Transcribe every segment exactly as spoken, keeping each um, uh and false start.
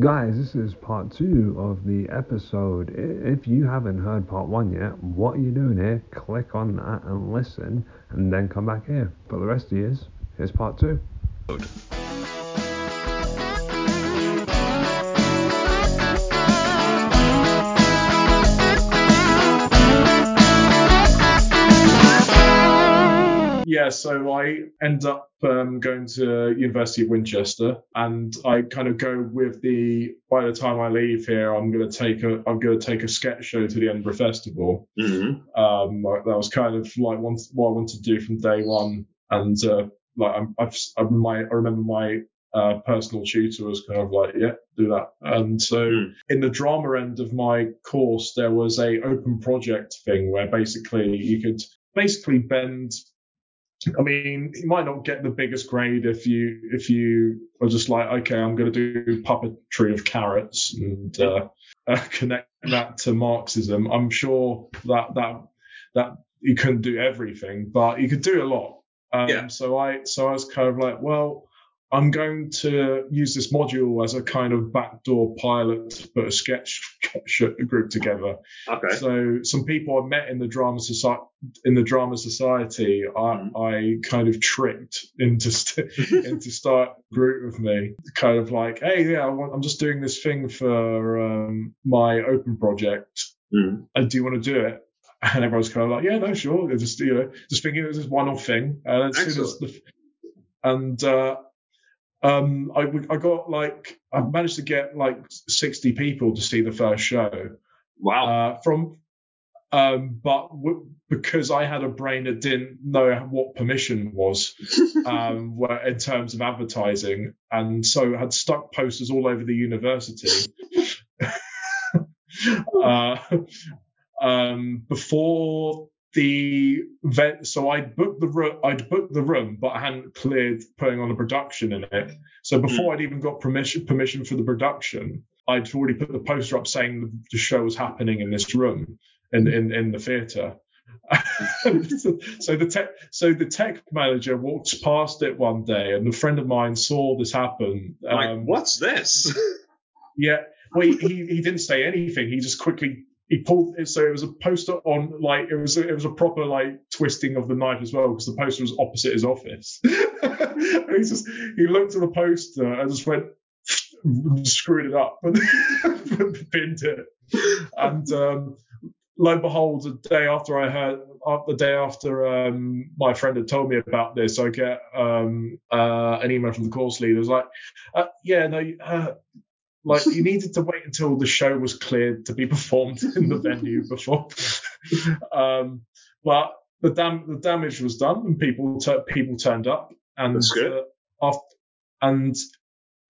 Guys, this is part two of the episode. If you haven't heard part one yet, what are you doing here? Click on that and listen, and then come back here. For the rest of you, here's part two. Yeah, so I end up um, going to University of Winchester, and I kind of go with the, by the time I leave here, I'm going to take a, I'm going to take a sketch show to the Edinburgh Festival. Mm-hmm. Um, that was kind of like one, what I wanted to do from day one. And uh, like I'm, I've, I'm my, I remember my uh, personal tutor was kind of like, yeah, do that. And so mm. in the drama end of my course, there was a open project thing where basically you could basically bend. I mean, you might not get the biggest grade if you if you are just like, okay, I'm going to do puppetry of carrots and uh, uh, connect that to Marxism. I'm sure that that that you couldn't do everything, but you could do a lot. Um, yeah. So I so I was kind of like, well, I'm going to use this module as a kind of backdoor pilot to put a sketch group together. Okay. So some people I met in the drama society, in the drama society, I, mm. I kind of tricked into st- into start a group with me. Kind of like, hey, yeah, I want, I'm just doing this thing for um, my open project. Mm. I do want to do it. And everyone's kind of like, yeah, no, sure. They're just, you know, just thinking it was this one-off thing. And as soon as the, and uh, Um, I I got like I managed to get like sixty people to see the first show. Wow! Uh, from um, but w- because I had a brain that didn't know what permission was, um, where, in terms of advertising, and so had stuck posters all over the university. uh, um, before. The event, so I'd booked the room, I'd booked the room, but I hadn't cleared putting on a production in it. So before mm. I'd even got permission permission for the production, I'd already put the poster up saying the show was happening in this room, in in, in the theatre. so, so the tech, so the tech manager walked past it one day, and a friend of mine saw this happen. Like, um, what's this? Yeah, well, he, he he didn't say anything. He just quickly. He pulled it, so it was a poster on, like, it was a, it was a proper, like, twisting of the knife as well, because the poster was opposite his office. And he just, he looked at the poster and just went, screwed it up, and pinned it. And um, lo and behold, the day after I heard, the day after um, my friend had told me about this, I get um, uh, an email from the course leader. It was like, uh, yeah, no, uh, like, you needed to wait until the show was cleared to be performed in the venue before. um, but the dam- the damage was done, and people t- people turned up, and That's good. Uh, after, and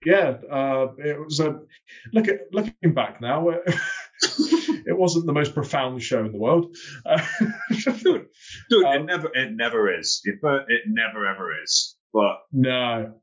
yeah, uh, it was a look at looking back now. It, it wasn't the most profound show in the world. Uh, dude, dude um, it never it never is. It, it never ever is. But no.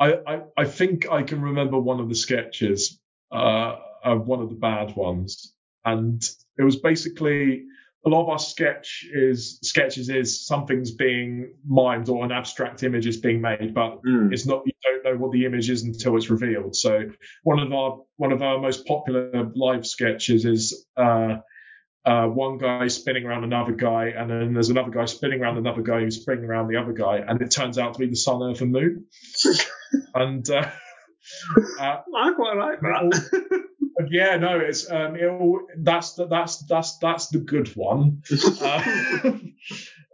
I, I, I think I can remember one of the sketches, uh, uh, one of the bad ones, and it was basically a lot of our sketch is sketches is something's being mimed or an abstract image is being made, but mm. it's not, you don't know what the image is until it's revealed. So one of our one of our most popular live sketches is uh, uh, one guy spinning around another guy, and then there's another guy spinning around another guy who's spinning around the other guy, and it turns out to be the sun, earth, and moon. And uh, uh, I quite like that. Yeah, no, it's um, it all, that's the, that's that's that's the good one. Uh,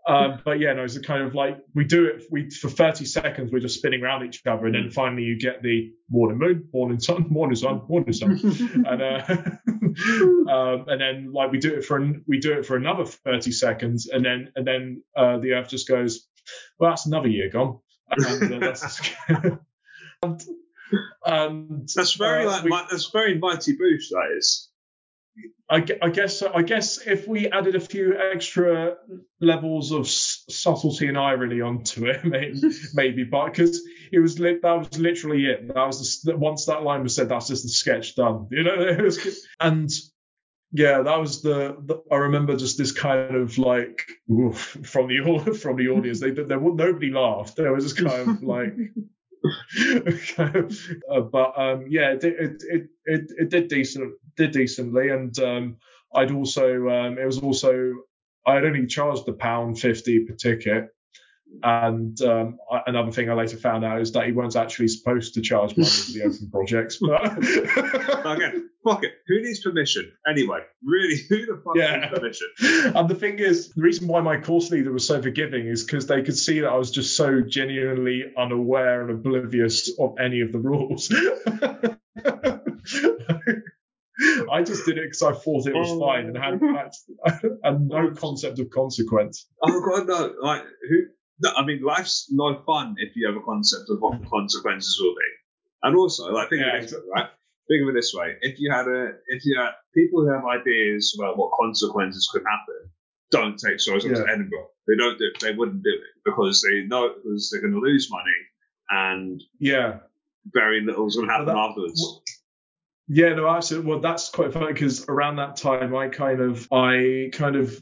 um, but yeah, no, it's a kind of like we do it we for thirty seconds. We're just spinning around each other, and then finally you get the morning moon, morning sun, morning sun, morning sun, and uh, um, and then like we do it for we do it for another thirty seconds, and then and then uh, the earth just goes, well, that's another year gone. and, uh, that's, and, and, that's very uh, like we, that's very Mighty Boosh. That is. I, I guess I guess if we added a few extra levels of s- subtlety and irony onto it, maybe, maybe but because it was li- that was literally it. That was the, once that line was said, that's just the sketch done. You know, it was, and. Yeah, that was the, the. I remember just this kind of like oof, from the from the audience. They there nobody laughed. There was this kind of like uh, but um, yeah, it it, it it it did decent did decently, and um, I'd also um, it was also I'd only charged a pound fifty per ticket, and um, I, another thing I later found out is that he wasn't actually supposed to charge money for the open projects. But okay, fuck it. Who needs permission anyway? Really, who the fuck yeah. needs permission? And the thing is, the reason why my course leader was so forgiving is because they could see that I was just so genuinely unaware and oblivious of any of the rules. I just did it because I thought it was oh. fine and had and no concept of consequence. Oh god, no! Like who? No, I mean, life's no fun if you have a concept of what the consequences will be. And also, like, think yeah, of it exactly. right. Think of it this way: if you had a, if you had people who have ideas about what consequences could happen, don't take shows yeah. to Edinburgh. They don't do. They wouldn't do it because they know because they're going to lose money and yeah, very little is going to happen that, afterwards. What, Yeah, no, actually, well, that's quite funny because around that time, I kind of, I kind of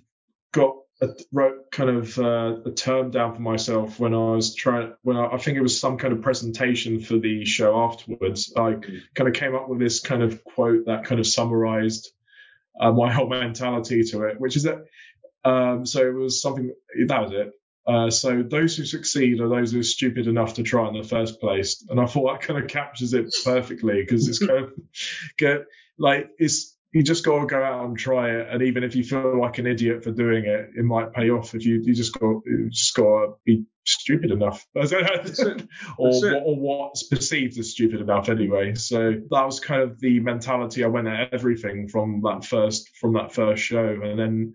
got a, wrote kind of uh, a term down for myself when I was trying. When I, I think it was some kind of presentation for the show afterwards. I kind of came up with this kind of quote that kind of summarized uh, my whole mentality to it, which is that. Um, so it was something that was it. Uh, so those who succeed are those who are stupid enough to try in the first place, and I thought that kind of captures it perfectly because it's kind of get, like it's you just got to go out and try it, and even if you feel like an idiot for doing it, it might pay off if you you just got you just got to be stupid enough, or, or what's perceived as stupid enough anyway. So that was kind of the mentality I went at everything from that first from that first show, and then.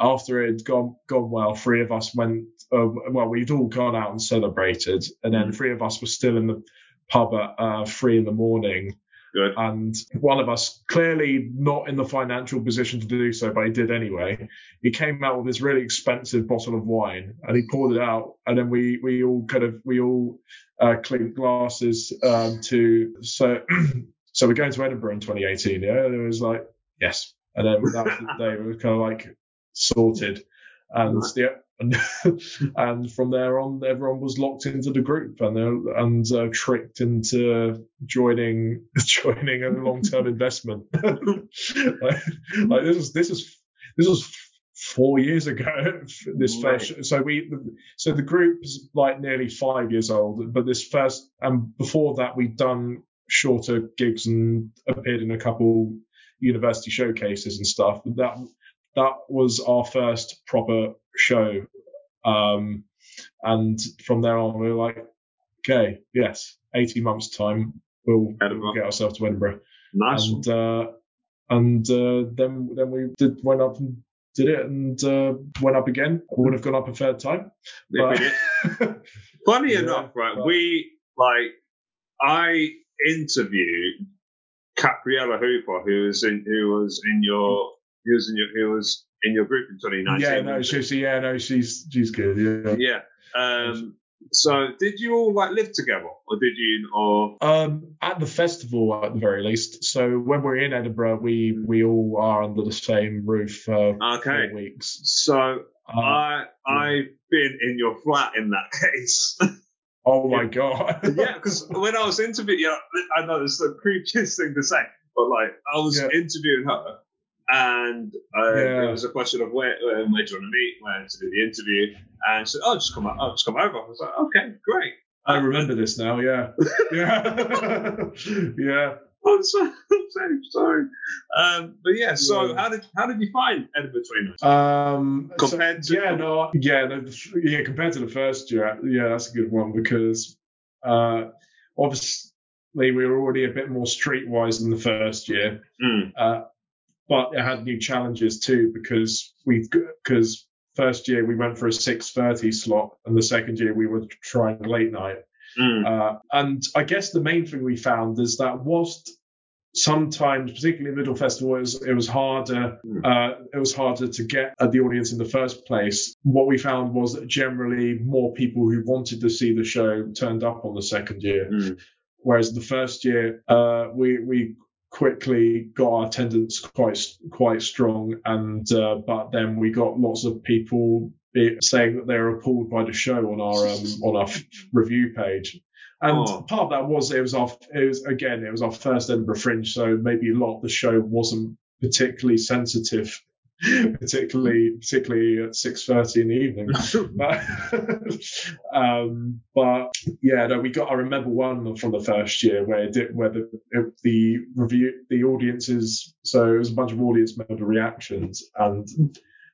After it had gone gone well, three of us went. Uh, well, we'd all gone out and celebrated, and then three of us were still in the pub at uh, three in the morning. Good. And one of us, clearly not in the financial position to do so, but he did anyway. He came out with this really expensive bottle of wine, and he poured it out, and then we we all kind of we all uh, clinked glasses um, to so so we're going to Edinburgh in twenty eighteen. Yeah, and it was like yes, and then that was the day we were kind of like. Sorted, and yeah, and, and from there on, everyone was locked into the group and uh, and uh, tricked into joining joining a long term investment. like, like this is this is this was four years ago. This right. first, so we so the group is like nearly five years old, but this first and before that we'd done shorter gigs and appeared in a couple university showcases and stuff. But that. That was our first proper show. Um, and from there on, we were like, okay, yes, eighteen months' time, we'll, we'll get ourselves to Edinburgh. Nice. And, uh, and uh, then then we did went up and did it and uh, went up again. I would have gone up a third time. But... Funny yeah, enough, right, but... we, like, I interviewed Capriella Hooper, who was in, who was in your... He was in your he was in your group in twenty nineteen. Yeah, no, she, she yeah, no, she's she's good. Yeah. Yeah. Um so did you all like live together or did you or um at the festival at the very least. So when we're in Edinburgh we we all are under the same roof for okay. four weeks. So um, I I've been in your flat in that case. Oh my god. Yeah, because when I was interviewing yeah, I know it's the creepiest thing to say, but like I was yeah. interviewing her. And uh, yeah. it was a question of where, where, where do you want to meet, where to do the interview, and she said, "Oh, just come, oh, just come over." I was like, "Okay, great." I remember this now. Yeah, yeah, yeah. I'm so, I'm so sorry. Um, but yeah, so yeah. how did how did you find Edinburgh twenty nineteen? Um, compared so, to yeah, no, yeah, no, yeah, compared to the first year, yeah, that's a good one because uh, obviously we were already a bit more streetwise in the first year. Mm. Uh, But it had new challenges too because we because first year we went for a six thirty slot and the second year we were trying late night. Mm. Uh, and I guess the main thing we found is that whilst sometimes, particularly in Middle Festival, it was, it was harder mm. uh, it was harder to get at the audience in the first place. What we found was that generally more people who wanted to see the show turned up on the second year, mm. whereas the first year uh, we we. quickly got our attendance quite quite strong, and uh, but then we got lots of people be, saying that they were appalled by the show on our um, on our f- review page, And oh. part of that was it was our it was again it was our first Edinburgh Fringe, so maybe a lot of the show wasn't particularly sensitive, particularly particularly at six thirty in the evening. but, um, but yeah, no, we got. I remember one from the first year where it did, where the it, the review the audiences. So it was a bunch of audience member reactions, and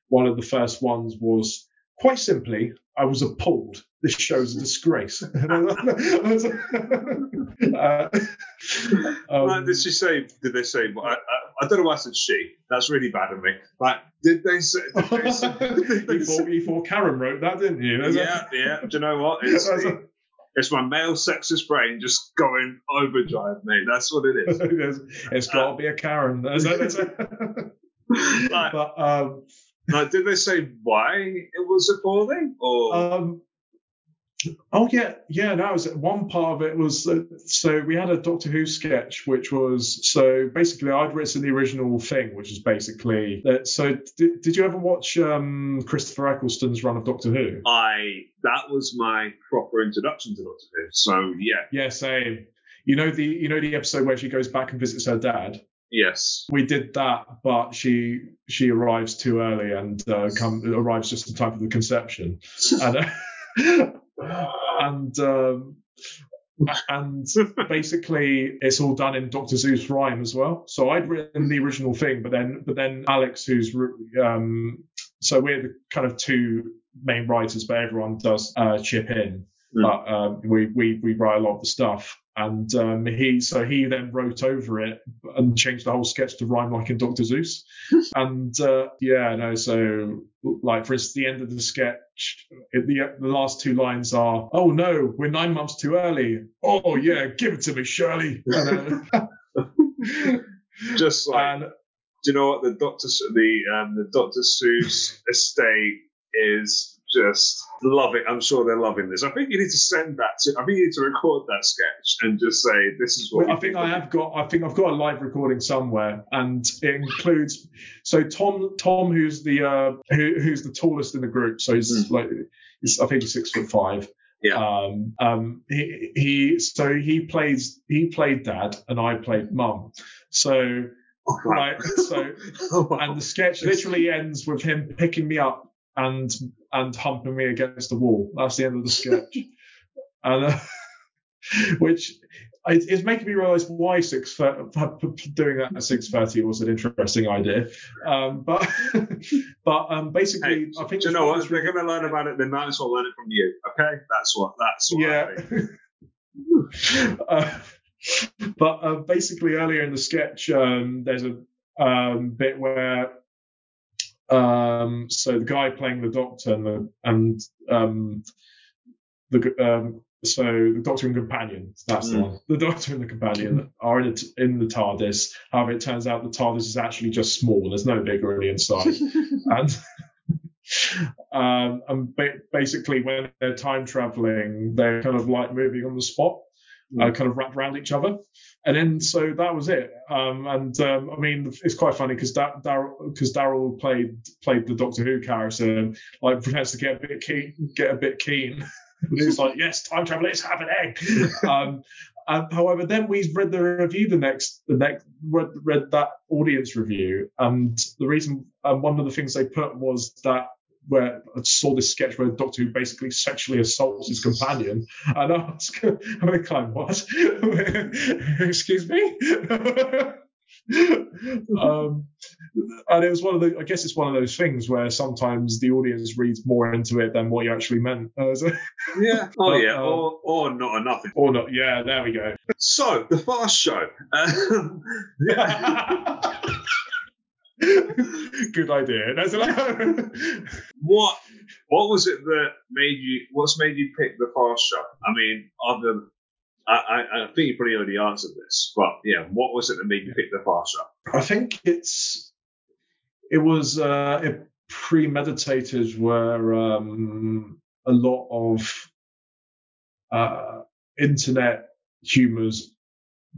one of the first ones was, quite simply, I was appalled. This show's a disgrace. uh, um, like, did she say? Did they say? I, I, I don't know why I said she. That's really bad of me. Like, did they say? Did they say did they you, thought, you thought Karen wrote that, didn't you? Is yeah, it? yeah. Do you know what? It's, the, it's my male sexist brain just going overdrive, mate. That's what it is. it's, it's got to um, be a Karen. That's, that's a, like, but. Um, Like, did they say why it was appalling? Or um, oh yeah, yeah. That was one part of it. Was uh, so we had a Doctor Who sketch, which was so basically I'd written the original thing, which is basically that. So did, did you ever watch um, Christopher Eccleston's run of Doctor Who? I that was my proper introduction to Doctor Who. So yeah, yeah, same. You know the you know the episode where she goes back and visits her dad. Yes, we did that, but she she arrives too early and uh, come arrives just in time for the conception, and uh, and, um, and basically it's all done in Doctor Seuss rhyme as well. So I'd written the original thing, but then but then Alex, who's um, so we're the kind of two main writers, but everyone does uh, chip in. Mm. But um, we we we write a lot of the stuff. And um, he, so he then wrote over it and changed the whole sketch to rhyme like in Doctor Seuss. and uh, yeah, no, so like for instance, the end of the sketch, it, the, the last two lines are, "Oh no, we're nine months too early. Oh yeah, give it to me, Shirley." And, uh, just like, and, do you know what the Doctor the um, the Doctor Seuss estate is? Just love it. I'm sure they're loving this. I think you need to send that to. I think you need to record that sketch and just say this is what. Well, I think I have got. I think I've got a live recording somewhere, and it includes. So Tom, Tom, who's the uh, who, who's the tallest in the group. So he's mm. like, he's, I think he's six foot five. Yeah. Um. Um. He, he. So he plays. He played dad, and I played mum. So oh, wow. right. So oh, wow. and the sketch literally ends with him picking me up and and humping me against the wall. That's the end of the sketch. and uh, which is making me realise why six doing that at six thirty was an interesting idea. Um, but but um, basically, hey, I think do you know what if they're going to learn about it. They might as well learn it from you. Okay, that's what that's what. Yeah. I think. uh, but uh, basically, earlier in the sketch, um, there's a um, bit where. Um, so the guy playing the doctor and the, and, um, the um, so the doctor and companion, that's mm. the one. The doctor and the companion are in, a, in the TARDIS. However, it turns out the TARDIS is actually just small. There's no big really inside. and um, and ba- basically when they're time traveling, they're kind of like moving on the spot, mm. uh, kind of wrapped around each other. And then, so that was it. Um, and um, I mean, it's quite funny because da- Dar- Daryl played played the Doctor Who character, like pretends to get a bit keen, get a bit keen. and he's like, "Yes, time travel, let's have an egg." um, and, however, then we read the review the next, the next read, read that audience review, and the reason, um, one of the things they put was that. Where I saw this sketch where Doctor Who basically sexually assaults his companion, and I was kind of, what? Excuse me? um, and it was one of the, I guess it's one of those things where sometimes the audience reads more into it than what you actually meant. Uh, so yeah. Oh, but, yeah. Um, or, or not or nothing. Or not. Yeah, there we go. So, The Fast Show. Um, yeah. Good idea. That's what what was it that made you what's made you pick The Fast Show? I mean, other I, I, I think you probably already answered this, but yeah, what was it that made you pick The Fast Show? I think it's it was uh it premeditated where um a lot of uh internet humors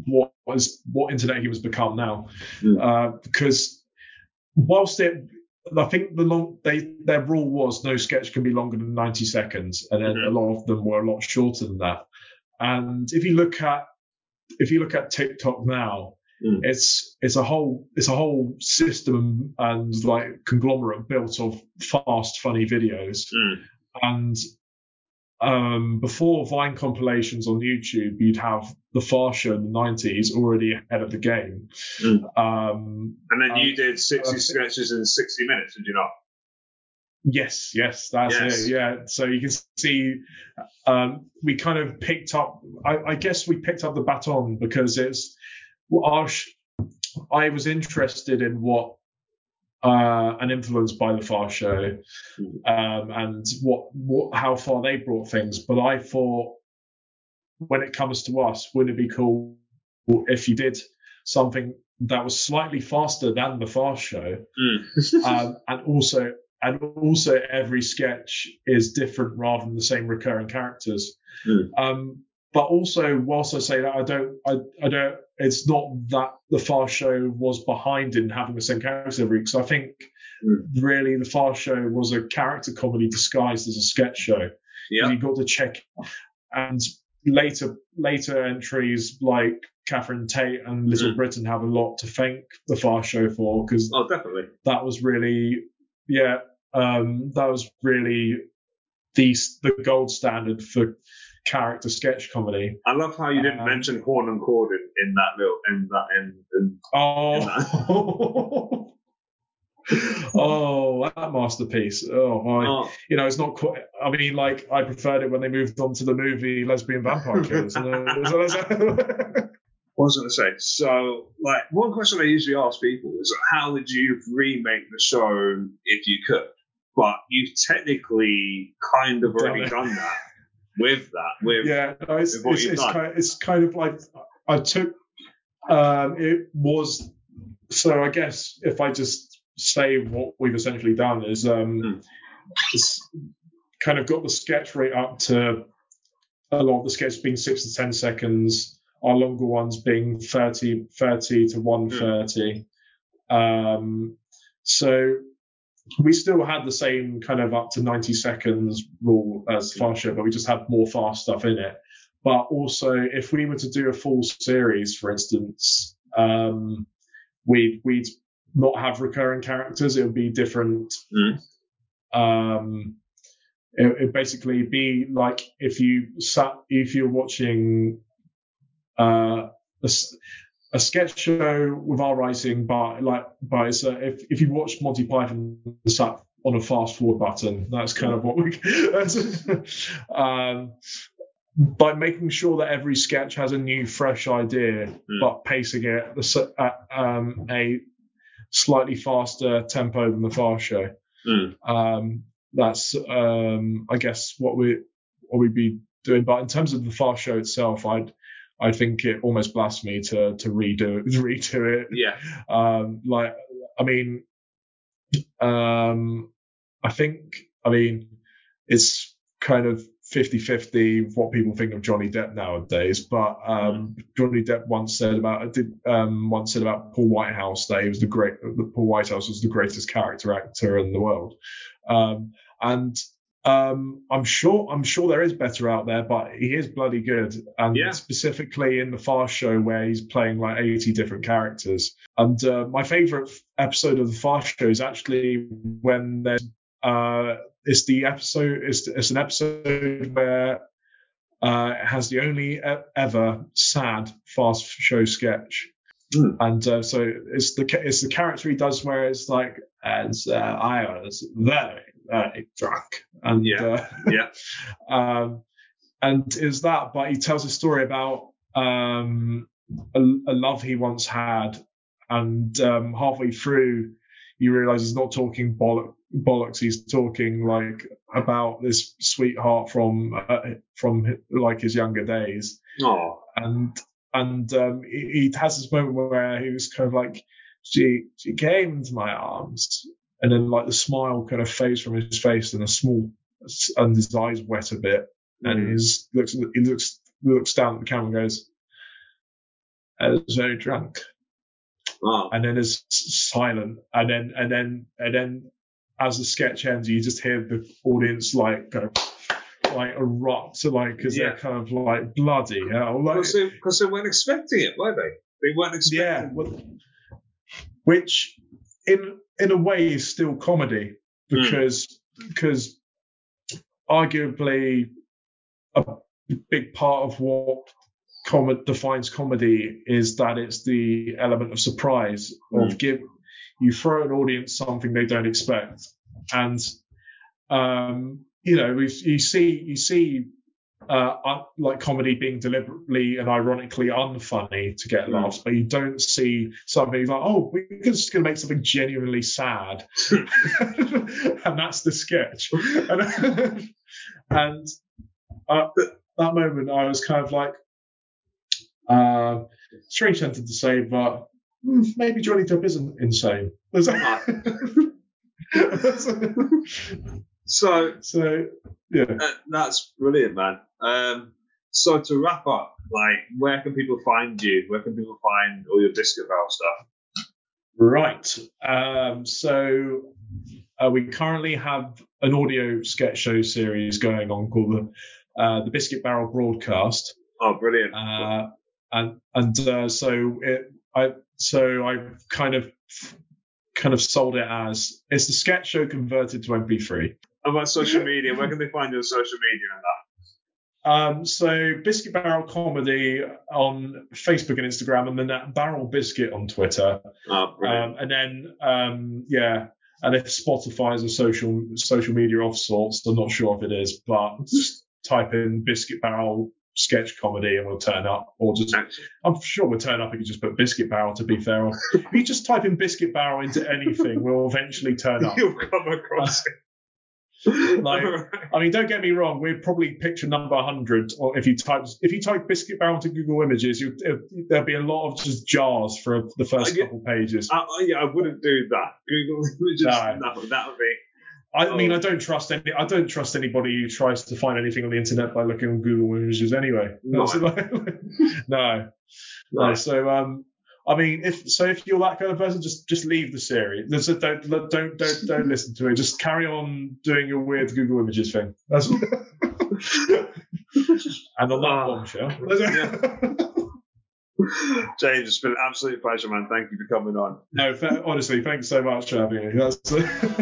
what is what internet humors become now. Mm. Uh because whilst it, I think the long they their rule was no sketch can be longer than ninety seconds, and then mm-hmm. a lot of them were a lot shorter than that. And if you look at if you look at TikTok now, mm. it's it's a whole it's a whole system and like conglomerate built of fast, funny videos. Mm. And um, before Vine compilations on YouTube, you'd have the Fast Show in the nineties already ahead of the game. Mm. Um, and then you um, did sixty uh, sketches in sixty minutes, did you not? Yes, yes, that's yes. it. Yeah, so you can see um, we kind of picked up. I, I guess we picked up the baton because it's. Our, I was interested in what uh, and influenced by the Fast Show, um, and what what how far they brought things. But I thought, when it comes to us, wouldn't it be cool if you did something that was slightly faster than the Fast Show, mm. um, and also. And also, every sketch is different rather than the same recurring characters. Mm. Um, but also, whilst I say that, I don't, I, I don't. It's not that the Fast Show was behind in having the same characters every week. So I think mm. really the Fast Show was a character comedy disguised as a sketch show. Yeah, you got to check. And later, later entries like Catherine Tate and Little mm. Britain have a lot to thank the Fast Show for, because oh, definitely that was really, yeah. Um, that was really the the gold standard for character sketch comedy. I love how you didn't um, mention Horn and Corden in that little in that in. in oh, in that. oh, that masterpiece! Oh, I, oh, you know, it's not quite. I mean, like I preferred it when they moved on to the movie Lesbian Vampire Killers. I was going to say. So, like, one question I usually ask people is, how would you remake the show if you could? But you've technically kind of already done, done that with that. With yeah, no, it's, with what it's, you've it's, done. Kind of, it's kind of like I took um, it was. So I guess if I just say what we've essentially done is um, mm. it's kind of got the sketch rate up to a lot of the sketches being six to ten seconds. Our longer ones being thirty, thirty to one thirty. Mm. Um, so we still had the same kind of up to ninety seconds rule as Fast Show, but we just had more fast stuff in it. But also, if we were to do a full series, for instance, um, we'd, we'd not have recurring characters. It would be different. Mm. Um, it it'd basically be like if you sat, if you're watching... Uh, a, a sketch show with our writing, but like, by uh, if if you watch Monty Python sat on a fast forward button, that's kind of what we. um, by making sure that every sketch has a new, fresh idea, mm. but pacing it at um, a slightly faster tempo than the Fast Show. Mm. Um, that's, um, I guess, what we what we'd be doing. But in terms of the Fast Show itself, I'd. I think it almost blasphemy to to redo redo it. Yeah. Um, like, I mean, um, I think, I mean, it's kind of fifty-fifty what people think of Johnny Depp nowadays. But um, Johnny Depp once said about did um, once said about Paul Whitehouse that he was the great Paul Whitehouse was the greatest character actor in the world. Um, and Um, I'm sure I'm sure there is better out there, but he is bloody good. And yeah. specifically in the Fast Show where he's playing like eighty different characters. And uh, my favourite f- episode of the Fast Show is actually when there's uh, it's the episode it's, it's an episode where uh, it has the only e- ever sad Fast Show sketch. Mm. And uh, so it's the it's the character he does where it's like as uh, I was very very drunk and yeah uh, yeah um, and is that but he tells a story about um, a, a love he once had and um, halfway through you realise he's not talking bollock, bollocks he's talking like about this sweetheart from uh, from like his younger days. Aww. and. And um, he, he has this moment where he was kind of like, she she came into my arms, and then like the smile kind of fades from his face, and a small, and his eyes wet a bit, and mm. he's looks he looks looks down at the camera and goes, "I was very drunk," wow. and then is silent, and then and then and then as the sketch ends, you just hear the audience like kind of like a rot, so like because yeah. they're kind of like bloody hell, because like, they, they weren't expecting it, were they? They weren't expecting yeah, it. Well, which in in a way is still comedy because because mm. arguably a big part of what com- defines comedy is that it's the element of surprise mm. of give you throw an audience something they don't expect. And um, you know, we you see you see uh, un- like comedy being deliberately and ironically unfunny to get laughs, but you don't see something like, oh, we're just going to make something genuinely sad, and that's the sketch. And, and uh, at that moment, I was kind of like, uh, strange sentence to say, but hmm, maybe Johnny Depp isn't insane. There's that. so so yeah uh, that's brilliant, man. Um so to wrap up, like, where can people find you? Where can people find all your Biscuit Barrel stuff? Right. Um so uh, we currently have an audio sketch show series going on called the uh the Biscuit Barrel Broadcast. Oh, brilliant. Uh and and uh, so it I so I kind of kind of sold it as it's the sketch show converted to M P three. About social media, where can they find your social media and that? Um, so Biscuit Barrel Comedy on Facebook and Instagram, and then that Barrel Biscuit on Twitter. Oh, brilliant. Um, and then um, yeah, and if Spotify is a social social media of sorts, I'm not sure if it is, but just type in Biscuit Barrel sketch comedy and we'll turn up, or just I'm sure we'll turn up if you just put Biscuit Barrel, to be fair. If you just type in Biscuit Barrel into anything, we'll eventually turn up. You'll come across it. Like, I mean, don't get me wrong, we're probably picture number one hundred, or if you type if you type Biscuit Barrel into Google Images, you, it, there'll be a lot of just jars for the first get, couple pages. I, yeah, I wouldn't do that. Google Images, no. that, that would be I mean, I don't trust any. I don't trust anybody who tries to find anything on the internet by looking on Google Images. Anyway, no, no. no. So, um, I mean, if so, if you're that kind of person, just just leave the series. Don't don't don't don't listen to it. Just carry on doing your weird Google Images thing. That's and on that uh, bombshell. James, it's been an absolute pleasure, man. Thank you for coming on. No, th- honestly, thanks so much for having me. That's.